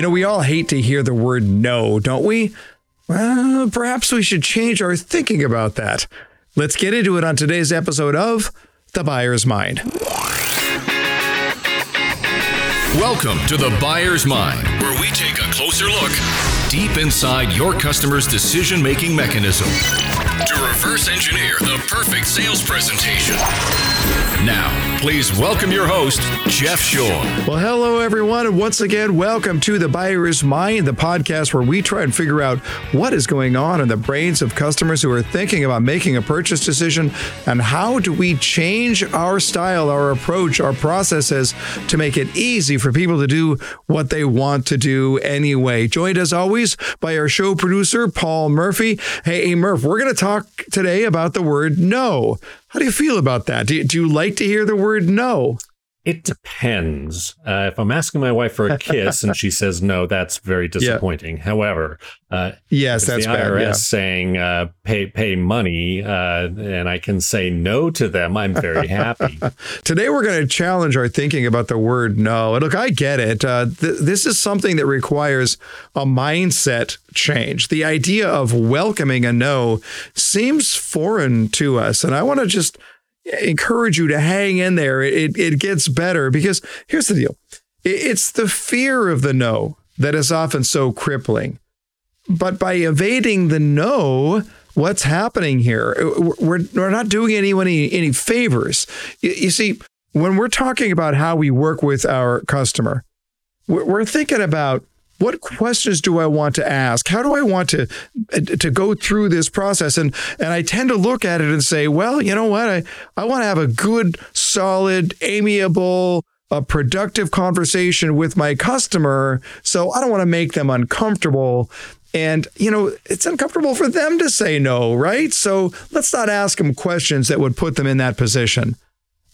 You know, we all hate to hear the word no, don't we? Well, perhaps we should change our thinking about that. Let's get into it on today's episode of The Buyer's Mind. Welcome to The Buyer's Mind, where we take a closer look deep inside your customer's decision-making mechanism to reverse engineer the perfect sales presentation. Now, please welcome your host, Jeff Shore. Well, hello, everyone. And once again, welcome to The Buyer's Mind, the podcast where we try and figure out what is going on in the brains of customers who are thinking about making a purchase decision, and how do we change our style, our approach, our processes to make it easy for people to do what they want to do anyway. Joined, as always, by our show producer, Paul Murphy. Hey, Murph, we're going to talk today about the word no. How do you feel about that? Do you like to hear the word no? It depends. If I'm asking my wife for a kiss and she says no, that's very disappointing. Yeah. However, yes, that's the IRS bad, yeah. saying pay money, and I can say no to them. I'm very happy. Today, we're going to challenge our thinking about the word no. And look, I get it. This is something that requires a mindset change. The idea of welcoming a no seems foreign to us. And I want to just encourage you to hang in there. It gets better, because here's the deal. It's the fear of the no that is often so crippling. But by evading the no, what's happening here? We're not doing anyone any favors. You see, when we're talking about how we work with our customer, we're thinking about, what questions do I want to ask? How do I want to go through this process? And I tend to look at it and say, well, you know what? I want to have a good, solid, amiable, a productive conversation with my customer. So I don't want to make them uncomfortable. And, you know, it's uncomfortable for them to say no, right? So let's not ask them questions that would put them in that position.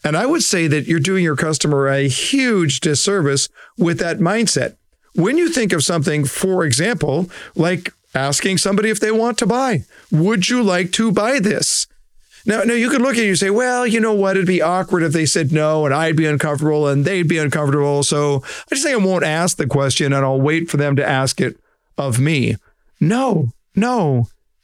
And I would say that you're doing your customer a huge disservice with that mindset. When you think of something, for example, like asking somebody if they want to buy, would you like to buy this? Now you could look at it and say, well, you know what? It'd be awkward if they said no, and I'd be uncomfortable and they'd be uncomfortable. So I just think I won't ask the question and I'll wait for them to ask it of me. No.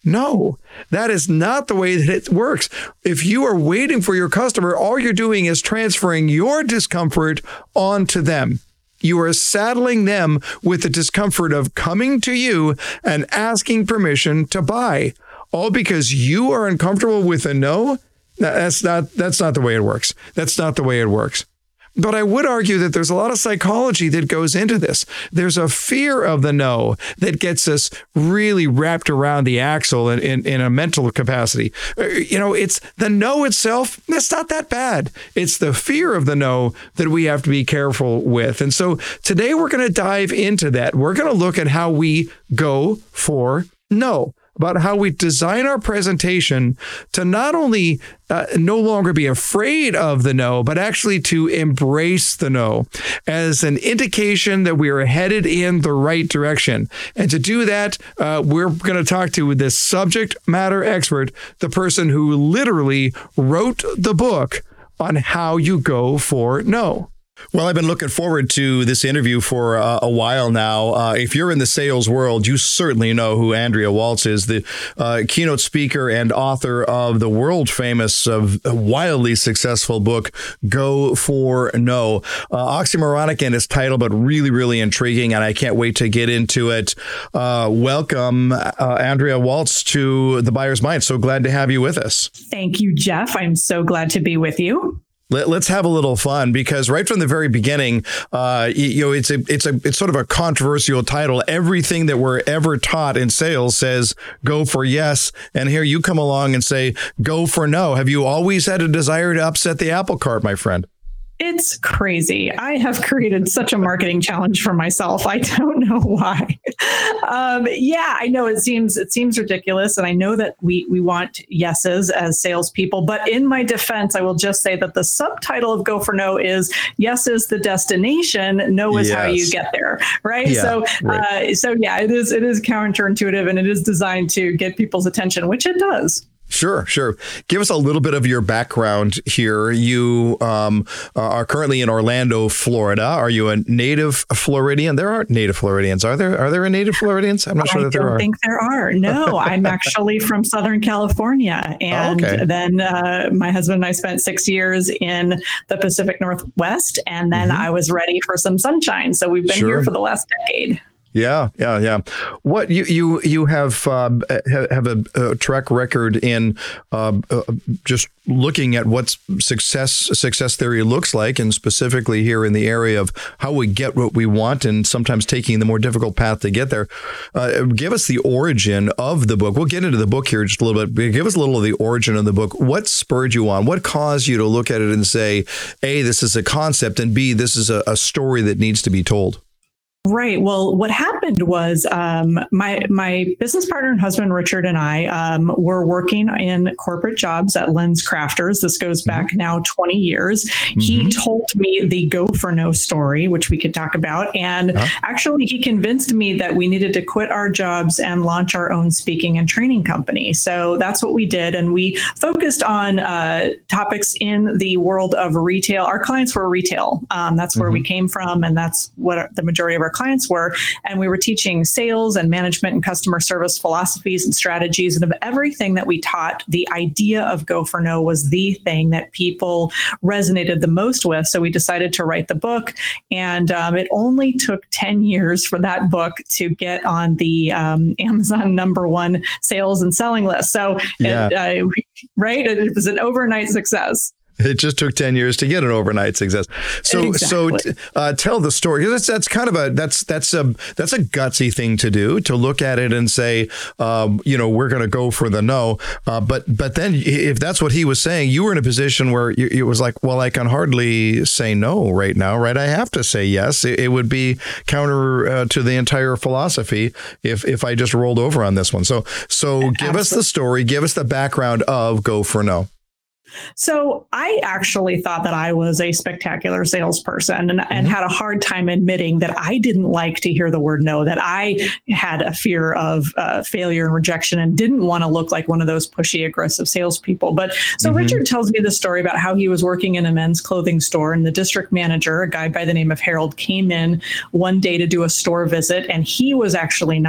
That is not the way that it works. If you are waiting for your customer, all you're doing is transferring your discomfort onto them. You are saddling them with the discomfort of coming to you and asking permission to buy, all because you are uncomfortable with a no. That's not the way it works. That's not the way it works. But I would argue that there's a lot of psychology that goes into this. There's a fear of the no that gets us really wrapped around the axle in a mental capacity. You know, it's the no itself. That's not that bad. It's the fear of the no that we have to be careful with. And so today we're going to dive into that. We're going to look at how we go for no, about how we design our presentation to not only no longer be afraid of the no, but actually to embrace the no as an indication that we are headed in the right direction. And to do that, we're going to talk to this subject matter expert, the person who literally wrote the book on how you go for no. Well, I've been looking forward to this interview for a while now. If you're in the sales world, you certainly know who Andrea Waltz is, the keynote speaker and author of the world famous, wildly successful book, Go For No. Oxymoronic in its title, but really, really intriguing. And I can't wait to get into it. Welcome, Andrea Waltz, to The Buyer's Mind. So glad to have you with us. Thank you, Jeff. I'm so glad to be with you. Let's have a little fun, because right from the very beginning, it's sort of a controversial title. Everything that we're ever taught in sales says go for yes. And here you come along and say go for no. Have you always had a desire to upset the apple cart, my friend? It's crazy. I have created such a marketing challenge for myself. I don't know why. I know it seems ridiculous. And I know that we want yeses as salespeople. But in my defense, I will just say that the subtitle of Go For No is yes is the destination. No is how you get there. Right. Yeah, so it is counterintuitive, and it is designed to get people's attention, which it does. Sure. Give us a little bit of your background here. You are currently in Orlando, Florida. Are you a native Floridian? There aren't native Floridians, are there? Are there native Floridians? I'm not sure that there are. I don't think there are. No, I'm actually from Southern California. And then my husband and I spent 6 years in the Pacific Northwest. And then I was ready for some sunshine. So we've been here for the last decade. Yeah. What you have a track record in just looking at what success theory looks like, and specifically here in the area of how we get what we want, and sometimes taking the more difficult path to get there. Give us the origin of the book. We'll get into the book here just a little bit. But give us a little of the origin of the book. What spurred you on? What caused you to look at it and say, A, this is a concept, and B, this is a story that needs to be told? Right. Well, what happened was my business partner and husband, Richard, and I were working in corporate jobs at Lens Crafters. This goes back now 20 years. Mm-hmm. He told me the Go For No story, which we could talk about. And actually, he convinced me that we needed to quit our jobs and launch our own speaking and training company. So that's what we did. And we focused on topics in the world of retail. Our clients were retail. That's where we came from. And that's what the majority of our clients were. And we were teaching sales and management and customer service philosophies and strategies. And of everything that we taught, the idea of Go For No was the thing that people resonated the most with. So we decided to write the book. And it only took 10 years for that book to get on the Amazon #1 sales and selling list. So, it was an overnight success. It just took 10 years to get an overnight success. So, so tell the story. That's kind of that's a gutsy thing to do, to look at it and say, we're going to go for the no. But then if that's what he was saying, you were in a position where it was like, well, I can hardly say no right now, right? I have to say yes. It would be counter to the entire philosophy if I just rolled over on this one. So give us the story, give us the background of Go For No. So I actually thought that I was a spectacular salesperson and had a hard time admitting that I didn't like to hear the word no, that I had a fear of failure and rejection and didn't want to look like one of those pushy, aggressive salespeople. But so Richard tells me the story about how he was working in a men's clothing store, and the district manager, a guy by the name of Harold, came in one day to do a store visit, and he was actually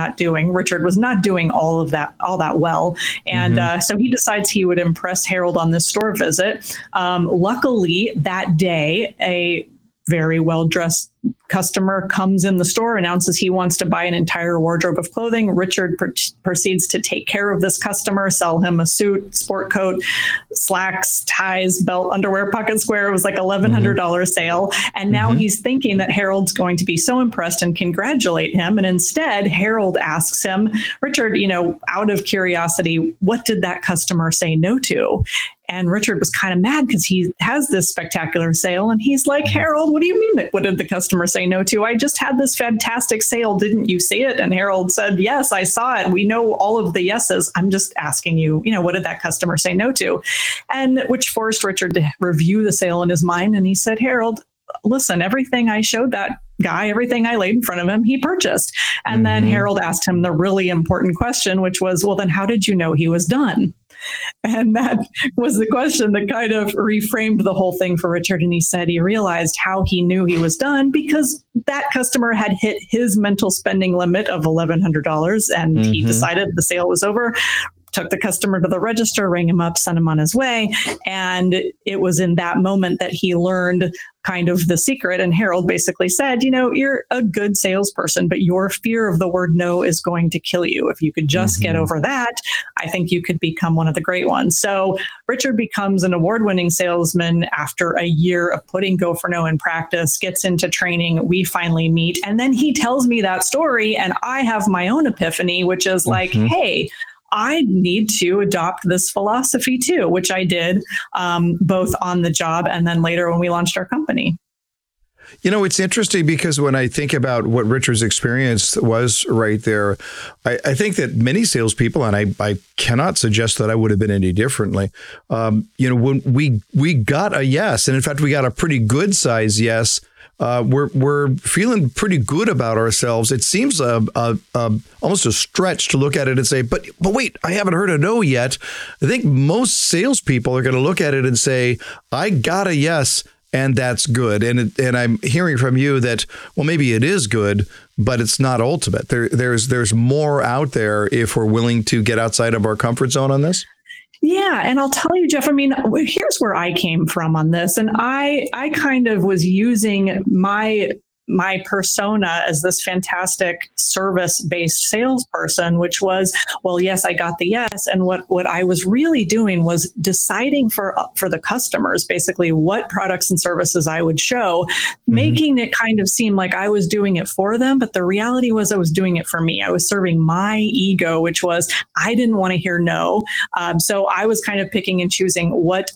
Richard was not doing all that well. And so he decides he would impress Harold on this store visit. Luckily, that day, a very well-dressed customer comes in the store, announces he wants to buy an entire wardrobe of clothing. Richard proceeds to take care of this customer, sell him a suit, sport coat, slacks, ties, belt, underwear, pocket square. It was like $1,100 sale. And now he's thinking that Harold's going to be so impressed and congratulate him. And instead, Harold asks him, Richard, out of curiosity, what did that customer say no to? And Richard was kind of mad because he has this spectacular sale. And he's like, Harold, what do you mean? What did the customer say no to? I just had this fantastic sale. Didn't you see it? And Harold said, yes, I saw it. We know all of the yeses. I'm just asking you, what did that customer say no to? And which forced Richard to review the sale in his mind. And he said, Harold, listen, everything I showed that guy, everything I laid in front of him, he purchased. And then Harold asked him the really important question, which was, well, then how did you know he was done? And that was the question that kind of reframed the whole thing for Richard. And he said he realized how he knew he was done because that customer had hit his mental spending limit of $1,100. And he decided the sale was over, took the customer to the register, rang him up, sent him on his way. And it was in that moment that he learned kind of the secret. And Harold basically said, you're a good salesperson, but your fear of the word no is going to kill you. If you could just get over that, I think you could become one of the great ones. So Richard becomes an award-winning salesman after a year of putting Go For No in practice, gets into training. We finally meet. And then he tells me that story. And I have my own epiphany, which is like, hey, I need to adopt this philosophy too, which I did both on the job and then later when we launched our company. It's interesting because when I think about what Richard's experience was right there, I think that many salespeople, and I cannot suggest that I would have been any differently, when we got a yes, and in fact, we got a pretty good size yes, We're feeling pretty good about ourselves. It seems almost a stretch to look at it and say, but wait, I haven't heard a no yet. I think most salespeople are going to look at it and say, I got a yes, and that's good. And I'm hearing from you that, well, maybe it is good, but it's not ultimate. There's more out there if we're willing to get outside of our comfort zone on this. Yeah. And I'll tell you, Jeff, I mean, here's where I came from on this. And I kind of was using my persona as this fantastic service-based salesperson, which was, well, yes, I got the yes. And what I was really doing was deciding for the customers, basically what products and services I would show, mm-hmm. making it kind of seem like I was doing it for them. But the reality was I was doing it for me. I was serving my ego, which was, I didn't want to hear no. So I was kind of picking and choosing what,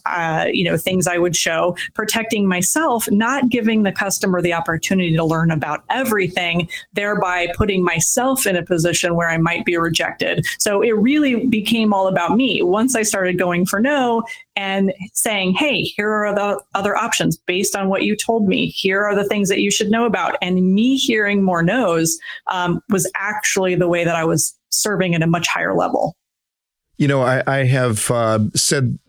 things I would show, protecting myself, not giving the customer the opportunity to learn about everything, thereby putting myself in a position where I might be rejected. So it really became all about me. Once I started going for no and saying, hey, here are the other options based on what you told me. Here are the things that you should know about. And me hearing more no's was actually the way that I was serving at a much higher level. You know, I have said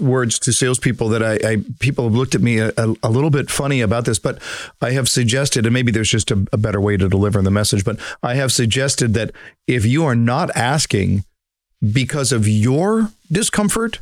words to salespeople that people have looked at me a little bit funny about this, but I have suggested, and maybe there's just a better way to deliver the message, but I have suggested that if you are not asking because of your discomfort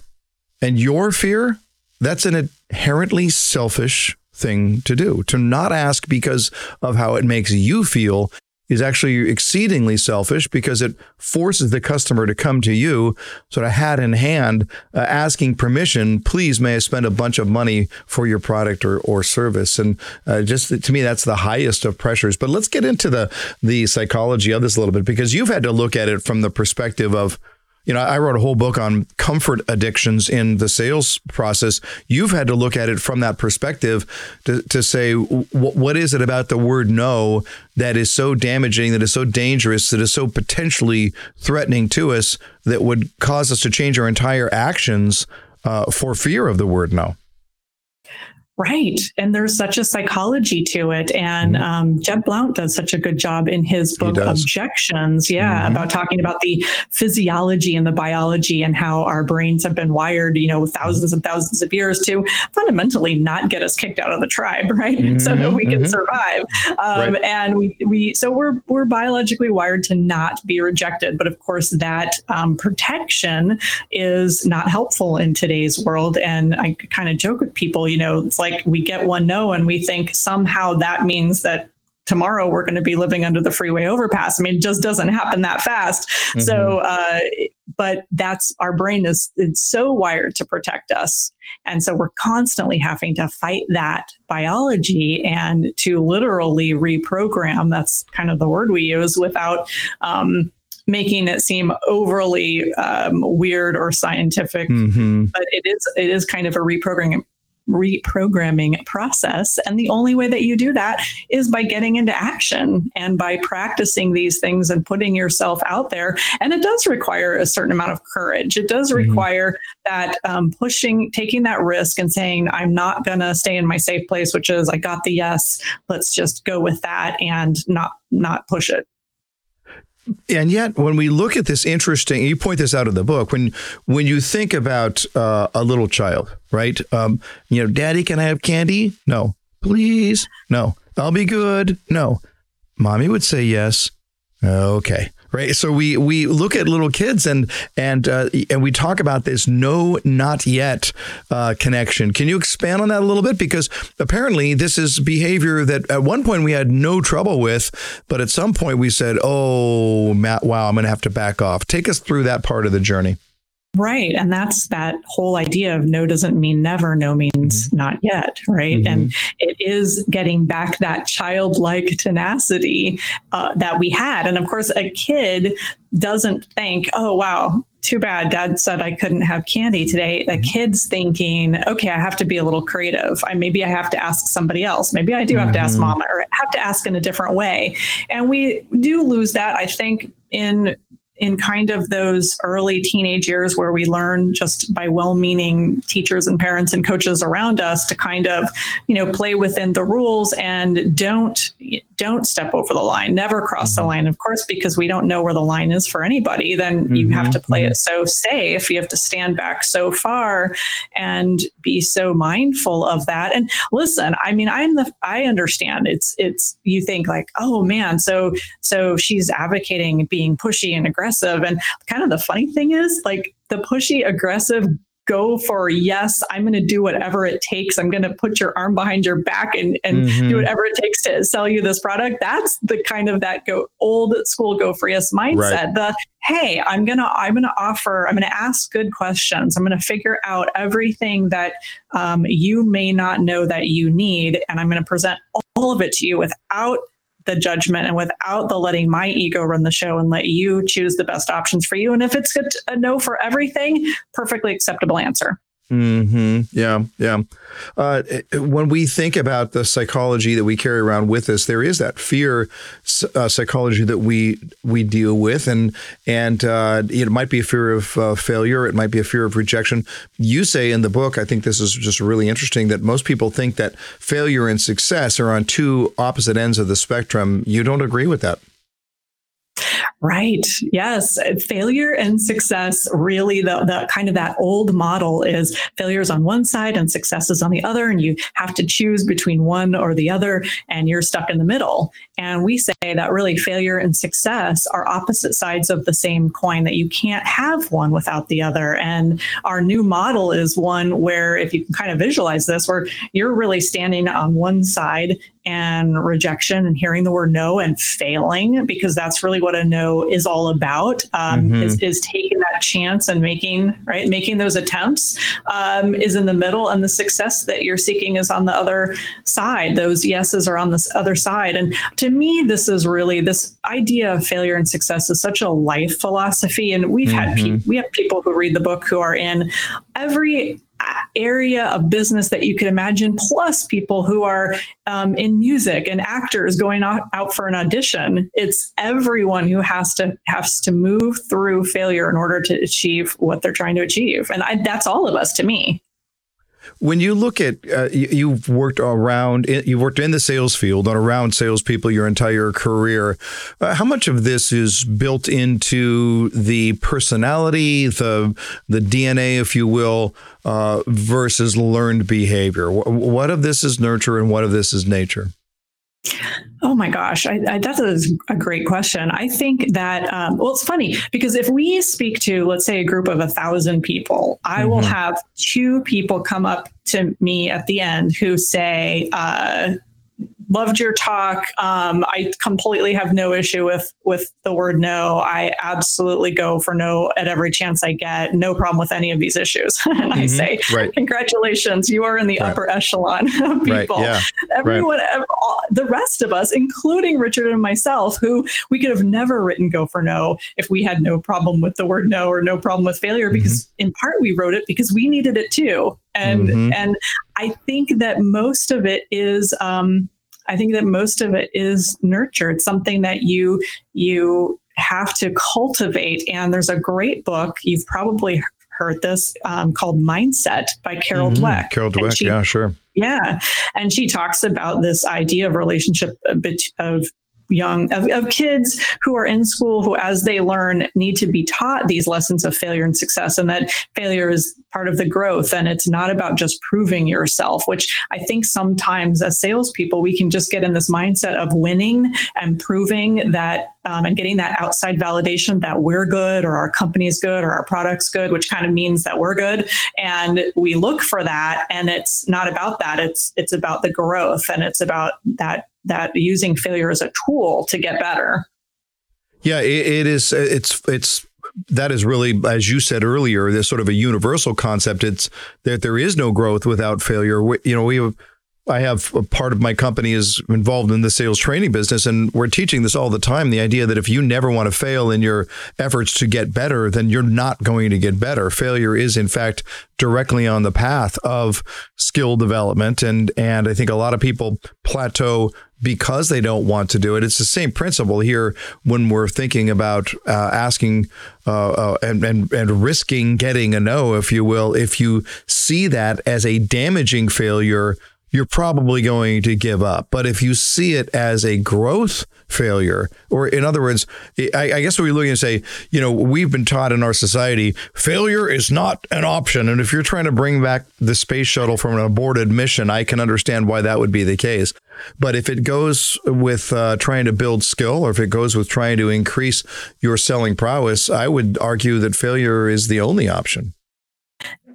and your fear, that's an inherently selfish thing to do. To not ask because of how it makes you feel is actually exceedingly selfish, because it forces the customer to come to you sort of hat in hand, asking permission, please may I spend a bunch of money for your product or service. And just to me, that's the highest of pressures. But let's get into the psychology of this a little bit, because you've had to look at it from the perspective of, you know, I wrote a whole book on comfort addictions in the sales process. You've had to look at it from that perspective to say, what is it about the word no that is so damaging, that is so dangerous, that is so potentially threatening to us, that would cause us to change our entire actions for fear of the word no? Right. And there's such a psychology to it. And mm-hmm. Jeb Blount does such a good job in his book, Objections. Yeah. Mm-hmm. About talking about the physiology and the biology and how our brains have been wired, you know, thousands and thousands of years to fundamentally not get us kicked out of the tribe. Right. Mm-hmm. So that we can mm-hmm. survive. Right. And we're biologically wired to not be rejected. But of course, that protection is not helpful in today's world. And I kind of joke with people, you know, it's like, we get one no and we think somehow that means that tomorrow we're going to be living under the freeway overpass. I mean, it just doesn't happen that fast. Mm-hmm. So, but that's, our brain it's so wired to protect us. And so we're constantly having to fight that biology and to literally reprogram. That's kind of the word we use, without, making it seem overly, weird or scientific, mm-hmm. but it is kind of a reprogramming process. And the only way that you do that is by getting into action and by practicing these things and putting yourself out there. And it does require a certain amount of courage. It does mm-hmm. require that pushing, taking that risk and saying, I'm not going to stay in my safe place, which is I got the yes, let's just go with that and not push it. And yet, when we look at this, interesting, you point this out in the book, when you think about a little child, right? Daddy, can I have candy? No. Please? No. I'll be good. No. Mommy would say yes. Okay. Right. So we look at little kids and we talk about this no, not yet connection. Can you expand on that a little bit? Because apparently this is behavior that at one point we had no trouble with, but at some point we said, oh, Matt, wow, I'm going to have to back off. Take us through that part of the journey. Right. And that's that whole idea of no doesn't mean never, no means not yet. Right. Mm-hmm. And it is getting back that childlike tenacity that we had. And of course, a kid doesn't think, oh, wow, too bad dad said I couldn't have candy today. The kid's thinking, okay, I have to be a little creative. Maybe I have to ask somebody else. Maybe I do have to ask mama, or have to ask in a different way. And we do lose that, I think, in in kind of those early teenage years where we learn just by well-meaning teachers and parents and coaches around us to kind of, you know, play within the rules and don't step over the line, never cross the line, of course, because we don't know where the line is for anybody. Then you have to play it so safe. You have to stand back so far and be so mindful of that. And listen, I mean, I understand it's, you think like, oh man, so she's advocating being pushy and aggressive. And kind of the funny thing is, like, the pushy, aggressive, go for, yes, I'm going to do whatever it takes. I'm going to put your arm behind your back and do whatever it takes to sell you this product. That's the kind of that go old school, go for yes mindset. Right. The, hey, I'm going to offer, I'm going to ask good questions. I'm going to figure out everything that you may not know that you need. And I'm going to present all of it to you without the judgment and without the letting my ego run the show, and let you choose the best options for you. And if it's a no for everything, perfectly acceptable answer. Yeah. Yeah. When we think about the psychology that we carry around with us, there is that fear psychology that we deal with, and it might be a fear of failure. It might be a fear of rejection. You say in the book, I think this is just really interesting, that most people think that failure and success are on two opposite ends of the spectrum. You don't agree with that. Right. Yes. Failure and success, really the kind of that old model is failure is on one side and success is on the other. And you have to choose between one or the other, and you're stuck in the middle. And we say that really failure and success are opposite sides of the same coin, that you can't have one without the other. And our new model is one where, if you can kind of visualize this, where you're really standing on one side and rejection and hearing the word no and failing, because that's really what a no is all about, is taking that chance and making those attempts, is in the middle, and the success that you're seeking is on the other side. Those yeses are on this other side. And to me, this is really, this idea of failure and success is such a life philosophy. And we've we have people who read the book who are in every area of business that you could imagine, plus people who are in music and actors going out for an audition. It's everyone who has to move through failure in order to achieve what they're trying to achieve. And that's all of us, to me. When you look at, you've worked in the sales field and around salespeople your entire career, how much of this is built into the personality, the DNA, if you will, versus learned behavior? What of this is nurture and what of this is nature? Oh my gosh, that is a great question. I think that, it's funny, because if we speak to, let's say, a group of 1,000 people, I will have 2 people come up to me at the end who say, loved your talk. I completely have no issue with the word no. I absolutely go for no at every chance I get. No problem with any of these issues. And I say, Congratulations, you are in the upper echelon of people. Right. Yeah. Everyone, the rest of us, including Richard and myself, who we could have never written Go For No if we had no problem with the word no or no problem with failure, because in part we wrote it because we needed it too. And, and I think that most of it is, nurture. It's something that you have to cultivate. And there's a great book, you've probably heard this, called Mindset by Carol Dweck. Carol Dweck, yeah, sure. Yeah. And she talks about this idea of relationship of kids who are in school, who, as they learn, need to be taught these lessons of failure and success, and that failure is part of the growth. And it's not about just proving yourself, which I think sometimes as salespeople, we can just get in this mindset of winning and proving that, and getting that outside validation that we're good, or our company's good, or our product's good, which kind of means that we're good. And we look for that. And it's not about that. It's about the growth, and it's about that using failure as a tool to get better. Yeah, it is. That is really, as you said earlier, this sort of a universal concept. It's that there is no growth without failure. We, you know, we have I have a part of my company is involved in the sales training business, and we're teaching this all the time. The idea that if you never want to fail in your efforts to get better, then you're not going to get better. Failure is, in fact, directly on the path of skill development. And I think a lot of people plateau because they don't want to do it. It's the same principle here when we're thinking about asking and risking getting a no, if you will. If you see that as a damaging failure, you're probably going to give up. But if you see it as a growth failure, or in other words, I guess we're looking to say, you know, we've been taught in our society, failure is not an option. And if you're trying to bring back the space shuttle from an aborted mission, I can understand why that would be the case. But if it goes with trying to build skill, or if it goes with trying to increase your selling prowess, I would argue that failure is the only option.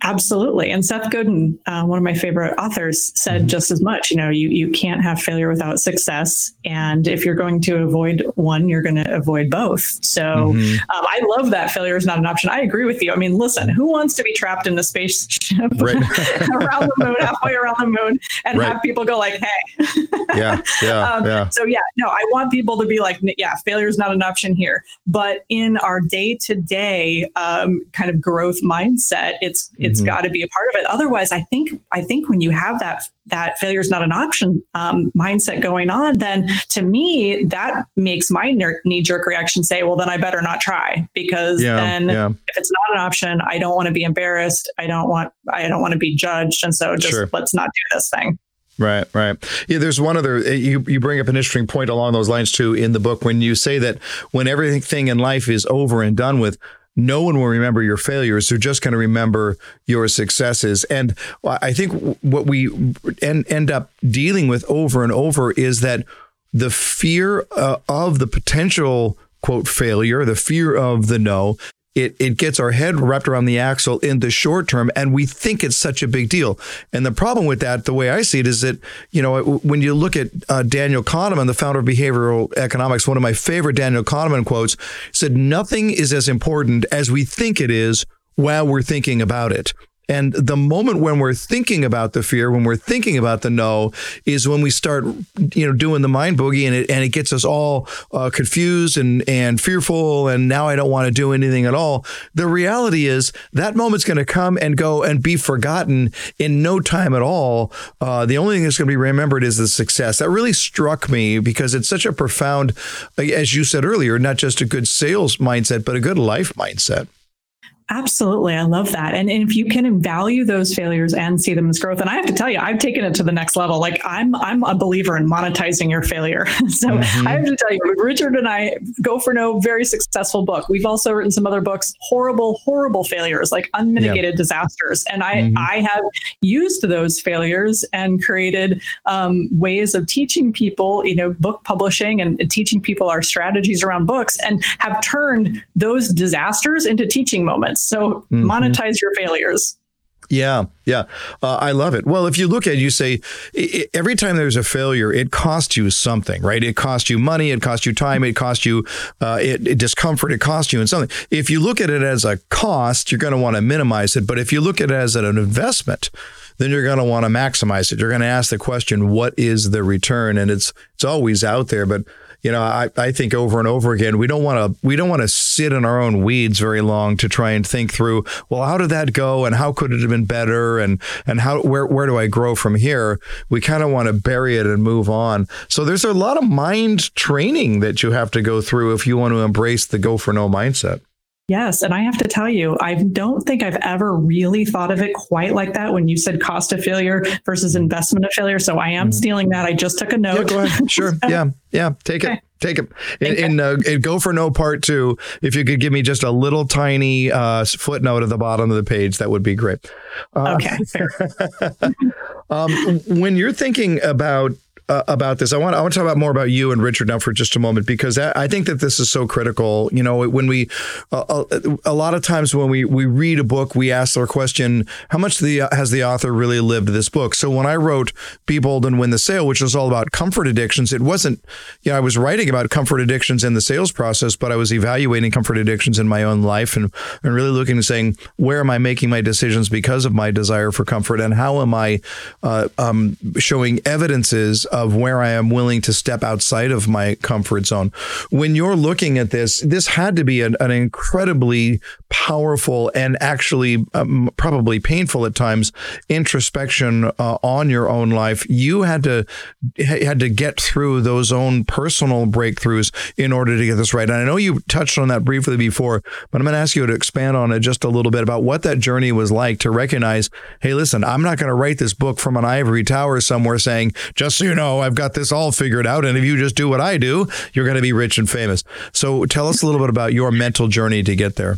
Absolutely. And Seth Godin, one of my favorite authors, said just as much. You know, you can't have failure without success. And if you're going to avoid one, you're going to avoid both. So I love that failure is not an option. I agree with you. I mean, listen, who wants to be trapped in the spaceship around the moon, halfway around the moon, and have people go like, hey. So I want people to be like, yeah, failure is not an option here. But in our day-to-day kind of growth mindset, it's got to be a part of it. Otherwise, I think when you have that failure is not an option mindset going on, then to me, that makes my knee-jerk reaction say, well, then I better not try, because if it's not an option, I don't want to be embarrassed. I don't want to be judged. And so just let's not do this thing. Right, right. Yeah, there's one other, you bring up an interesting point along those lines too in the book, when you say that when everything in life is over and done with, no one will remember your failures. They're just going to remember your successes. And I think what we end up dealing with over and over is that the fear of the potential, quote, failure, the fear of the no, it gets our head wrapped around the axle in the short term, and we think it's such a big deal. And the problem with that, the way I see it, is that, you know, when you look at Daniel Kahneman, the founder of behavioral economics, one of my favorite Daniel Kahneman quotes, said, nothing is as important as we think it is while we're thinking about it. And the moment when we're thinking about the fear, when we're thinking about the no, is when we start, you know, doing the mind boogie, and it gets us all confused and fearful. And now I don't want to do anything at all. The reality is that moment's going to come and go and be forgotten in no time at all. The only thing that's going to be remembered is the success. That really struck me because it's such a profound, as you said earlier, not just a good sales mindset, but a good life mindset. Absolutely. I love that. And if you can value those failures and see them as growth, and I have to tell you, I've taken it to the next level. Like I'm a believer in monetizing your failure. So I have to tell you, Richard and I, Go For No, very successful book. We've also written some other books, horrible, horrible failures, like unmitigated disasters. And I have used those failures and created ways of teaching people, you know, book publishing and teaching people our strategies around books, and have turned those disasters into teaching moments. So monetize your failures. Yeah. Yeah. I love it. Well, if you look at it, you say every time there's a failure, it costs you something, right? It costs you money. It costs you time. It costs you discomfort. It costs you in something. If you look at it as a cost, you're going to want to minimize it. But if you look at it as an investment, then you're going to want to maximize it. You're going to ask the question, what is the return? And it's always out there. But you know, I think over and over again, we don't want to sit in our own weeds very long to try and think through, well, how did that go and how could it have been better and how where do I grow from here? We kind of want to bury it and move on. So there's a lot of mind training that you have to go through if you want to embrace the Go For No mindset. Yes. And I have to tell you, I don't think I've ever really thought of it quite like that when you said cost of failure versus investment of failure. So I am stealing that. I just took a note. Yeah, go ahead. Sure. Yeah. Yeah. Take it. Take it. In Go For No Part 2, if you could give me just a little tiny footnote at the bottom of the page, that would be great. Okay. Fair. When you're thinking about about this. I want to talk about more about you and Richard now for just a moment, because I think that this is so critical. You know, when we a lot of times when we read a book, we ask our question, how much has the author really lived this book? So when I wrote Be Bold and Win the Sale, which was all about comfort addictions, it wasn't, I was writing about comfort addictions in the sales process, but I was evaluating comfort addictions in my own life and really looking and saying, where am I making my decisions because of my desire for comfort, and how am I showing evidences of where I am willing to step outside of my comfort zone. When you're looking at this had to be an incredibly powerful and actually probably painful at times introspection on your own life. You had to get through those own personal breakthroughs in order to get this right. And I know you touched on that briefly before, but I'm going to ask you to expand on it just a little bit about what that journey was like to recognize, hey, listen, I'm not going to write this book from an ivory tower somewhere saying, just so you know, I've got this all figured out, and if you just do what I do, you're going to be rich and famous. So tell us a little bit about your mental journey to get there.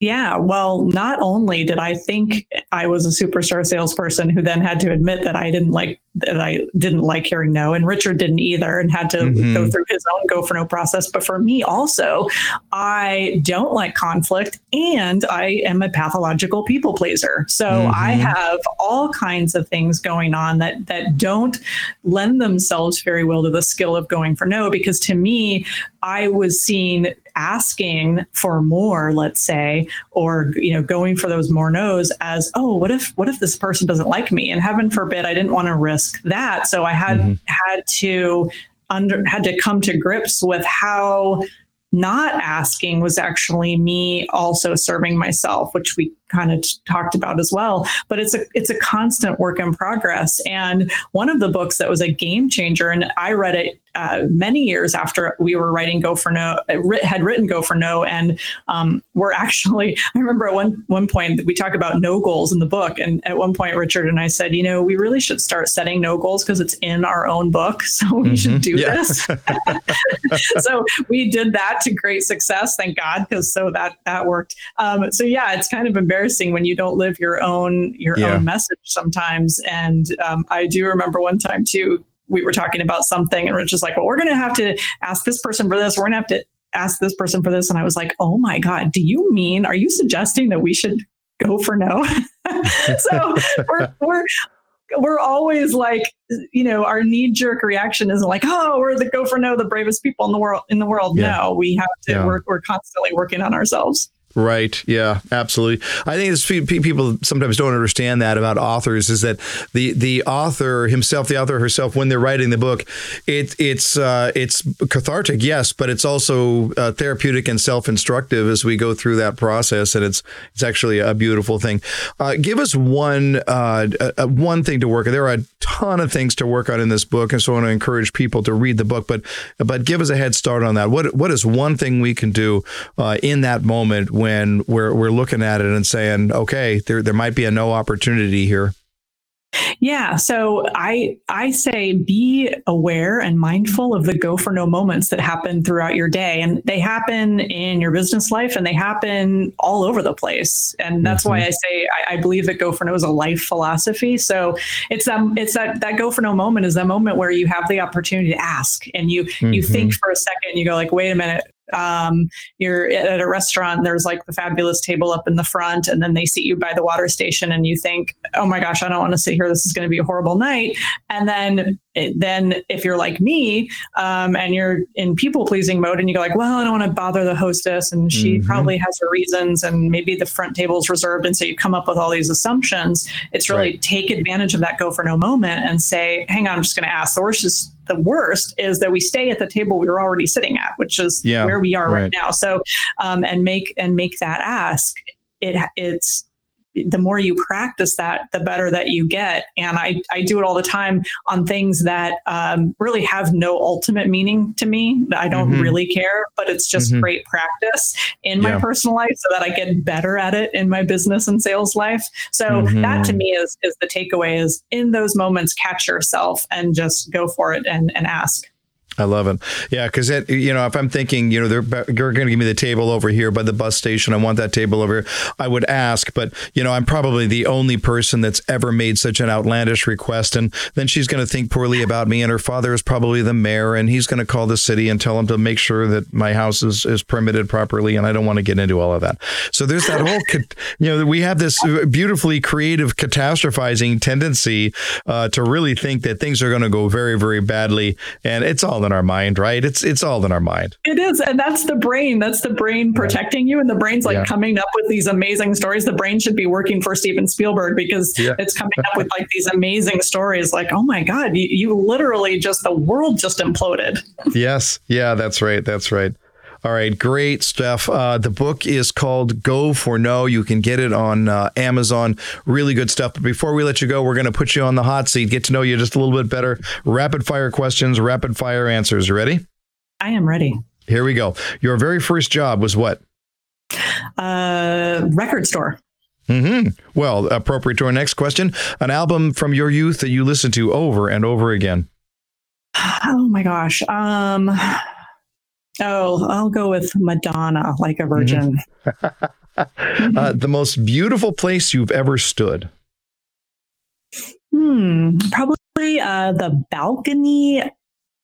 Yeah, well, not only did I think I was a superstar salesperson who then had to admit that I didn't like hearing no, and Richard didn't either, and had to go through his own Go For No process. But for me also, I don't like conflict, and I am a pathological people pleaser. So I have all kinds of things going on that don't lend themselves very well to the skill of going for no, because to me, I was seen asking for more, let's say, or going for those more no's as, oh, what if this person doesn't like me? And heaven forbid, I didn't want to risk that. So I had to come to grips with how not asking was actually me also serving myself, which we kind of talked about as well. But it's a constant work in progress. And one of the books that was a game changer, and I read it many years after we were writing Go For No, had written Go For No, and I remember at one point we talk about no goals in the book, and at one point Richard and I said, we really should start setting no goals because it's in our own book, so we should do this. So we did that to great success, thank God, because so that worked. So yeah, it's kind of embarrassing. When you don't live your own message sometimes. And I do remember one time too, we were talking about something and Rich was like, well, we're going to have to ask this person for this. We're going to have to ask this person for this. And I was like, oh my God, are you suggesting that we should go for no? So we're always like, our knee-jerk reaction isn't like, oh, we're the Go For No, the bravest people in the world. No, we have to, we're constantly working on ourselves. Right. Yeah, absolutely. I think people sometimes don't understand that about authors, is that the author himself, the author herself, when they're writing the book, it's cathartic, yes, but it's also therapeutic and self-instructive as we go through that process. And it's actually a beautiful thing. Give us one thing to work on. There are a ton of things to work on in this book, and so I want to encourage people to read the book, but give us a head start on that. What is one thing we can do in that moment when we're looking at it and saying, okay, there might be a no opportunity here? Yeah. So I say be aware and mindful of the Go For No moments that happen throughout your day. And they happen in your business life, and they happen all over the place. And that's why I say, I believe that Go For No is a life philosophy. So it's that Go For No moment is that moment where you have the opportunity to ask, and you think for a second and you go like, wait a minute. You're at a restaurant, there's like the fabulous table up in the front, and then they seat you by the water station, and you think, oh my gosh, I don't want to sit here. This is going to be a horrible night. And then if you're like me, and you're in people pleasing mode and you go like, well, I don't want to bother the hostess, and she probably has her reasons, and maybe the front table's reserved. And so you come up with all these assumptions. It's really take advantage of that Go For No moment and say, hang on, I'm just going to ask. The worst is that we stay at the table we were already sitting at, which is where we are right now. So, and make that ask. It's the more you practice that, the better that you get. And I do it all the time on things that really have no ultimate meaning to me. I don't really care, but it's just great practice in my personal life so that I get better at it in my business and sales life. So that to me is the takeaway, is in those moments, catch yourself and just go for it and ask. I love it. Yeah, because if I'm thinking, they're going to give me the table over here by the bus station. I want that table over here. I would ask, but I'm probably the only person that's ever made such an outlandish request. And then she's going to think poorly about me. And her father is probably the mayor, and he's going to call the city and tell him to make sure that my house is permitted properly. And I don't want to get into all of that. So there's that whole, we have this beautifully creative catastrophizing tendency to really think that things are going to go very, very badly, and it's all in our mind, right? It's all in our mind. It is. And that's the brain. That's the brain protecting you. And the brain's coming up with these amazing stories. The brain should be working for Steven Spielberg, because it's coming up with these amazing stories. Like, oh my God, you literally the world just imploded. Yes. Yeah, that's right. That's right. All right. Great stuff. The book is called Go For No. You can get it on Amazon. Really good stuff. But before we let you go, we're going to put you on the hot seat, get to know you just a little bit better. Rapid fire questions, rapid fire answers. You ready? I am ready. Here we go. Your very first job was what? Record store. Mm-hmm. Well, appropriate to our next question. An album from your youth that you listen to over and over again. Oh, my gosh. I'll go with Madonna, Like a Virgin. Mm-hmm. The most beautiful place you've ever stood? Probably the balcony.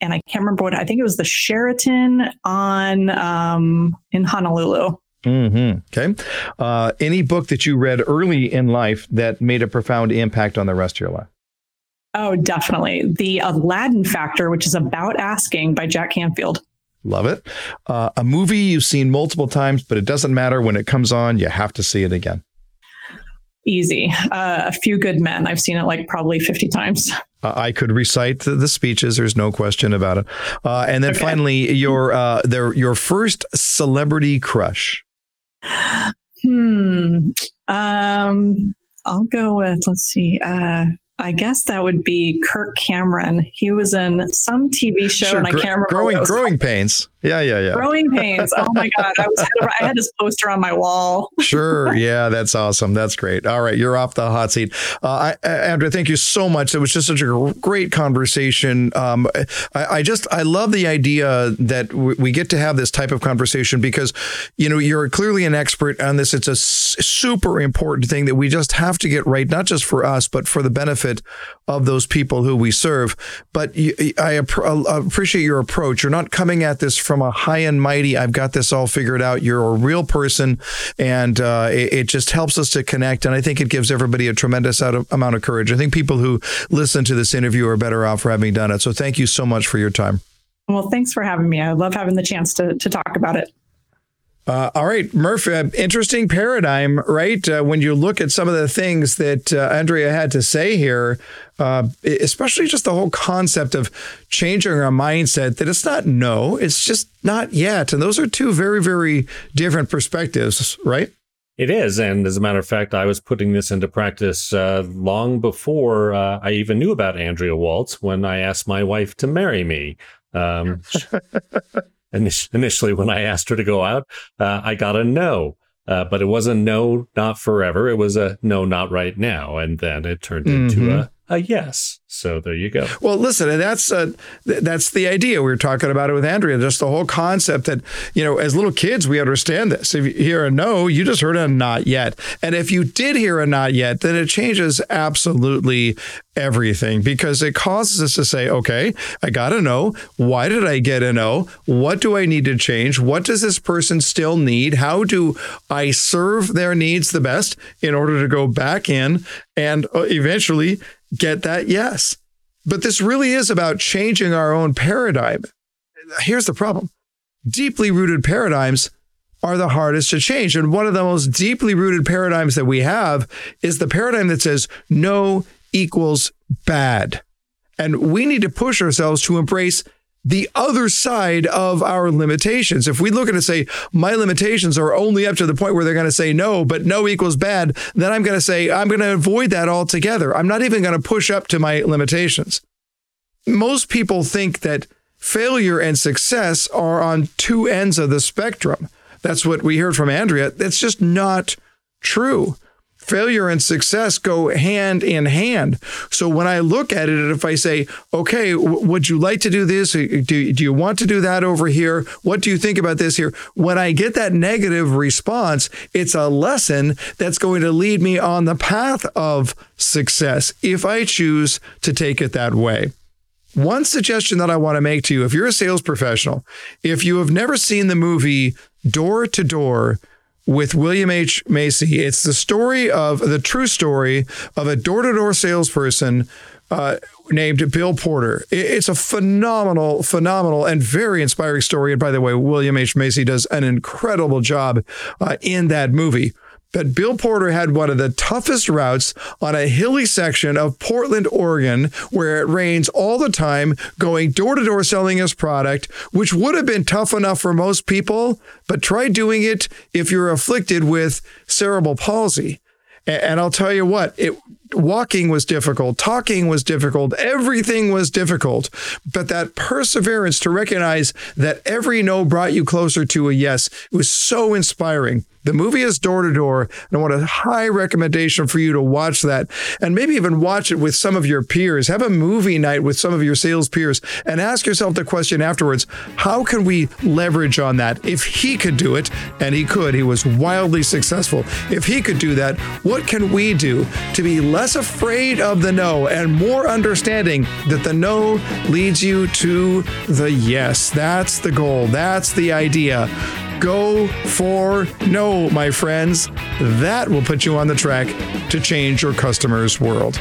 And I can't remember what, I think it was the Sheraton in Honolulu. Mm-hmm. Okay. Any book that you read early in life that made a profound impact on the rest of your life? Oh, definitely. The Aladdin Factor, which is about asking, by Jack Canfield. Love it. A movie you've seen multiple times, but it doesn't matter. When it comes on, you have to see it again. Easy. A Few Good Men. I've seen it probably 50 times. I could recite the speeches. There's no question about it. And then finally, your first celebrity crush. I'll go with, let's see. I guess that would be Kirk Cameron. He was in some TV show, and I can't remember. Growing Pains. Yeah. Growing Pains. Oh my God. I had his poster on my wall. Sure. Yeah. That's awesome. That's great. All right. You're off the hot seat. Andrea, thank you so much. It was just such a great conversation. I love the idea that we get to have this type of conversation, because, you're clearly an expert on this. It's a super important thing that we just have to get right, not just for us, but for the benefit of those people who we serve. But I appreciate your approach. You're not coming at this from a high and mighty, I've got this all figured out. You're a real person, and it just helps us to connect. And I think it gives everybody a tremendous amount of courage. I think people who listen to this interview are better off for having done it. So thank you so much for your time. Well, thanks for having me. I love having the chance to talk about it. All right, Murph, interesting paradigm, right? When you look at some of the things that Andrea had to say here, especially just the whole concept of changing our mindset, that it's not no, it's just not yet. And those are two very, very different perspectives, right? It is. And as a matter of fact, I was putting this into practice long before I even knew about Andrea Waltz, when I asked my wife to marry me. Initially, when I asked her to go out, I got a no, but it was a no, not forever. It was a no, not right now. And then it turned into a yes. So there you go. Well, listen, and that's the idea. We were talking about it with Andrea, just the whole concept that, as little kids, we understand this. If you hear a no, you just heard a not yet. And if you did hear a not yet, then it changes absolutely everything, because it causes us to say, okay, I got a no. Why did I get a no? What do I need to change? What does this person still need? How do I serve their needs the best in order to go back in and eventually get that yes? But this really is about changing our own paradigm. Here's the problem. Deeply rooted paradigms are the hardest to change. And one of the most deeply rooted paradigms that we have is the paradigm that says no equals bad. And we need to push ourselves to embrace the other side of our limitations. If we look at it and say, my limitations are only up to the point where they're going to say no, but no equals bad, then I'm going to say, I'm going to avoid that altogether. I'm not even going to push up to my limitations. Most people think that failure and success are on two ends of the spectrum. That's what we heard from Andrea. That's just not true. failure and success go hand in hand. So when I look at it, if I say, okay, would you like to do this? Do you want to do that over here? What do you think about this here? When I get that negative response, it's a lesson that's going to lead me on the path of success if I choose to take it that way. One suggestion that I want to make to you, if you're a sales professional, if you have never seen the movie Door to Door with William H. Macy, it's the story of the true story of a door-to-door salesperson named Bill Porter. It's a phenomenal, phenomenal and very inspiring story. And by the way, William H. Macy does an incredible job in that movie. But Bill Porter had one of the toughest routes on a hilly section of Portland, Oregon, where it rains all the time, going door to door selling his product, which would have been tough enough for most people. But try doing it if you're afflicted with cerebral palsy. And I'll tell you what, walking was difficult, talking was difficult, everything was difficult. But that perseverance to recognize that every no brought you closer to a yes, it was so inspiring. The movie is Door to Door, and I want a high recommendation for you to watch that and maybe even watch it with some of your peers. Have a movie night with some of your sales peers and ask yourself the question afterwards, how can we leverage on that? If he could do it, and he could, he was wildly successful. If he could do that, what can we do to be less afraid of the no and more understanding that the no leads you to the yes? That's the goal. That's the idea. Go for no, my friends. That will put you on the track to change your customer's world.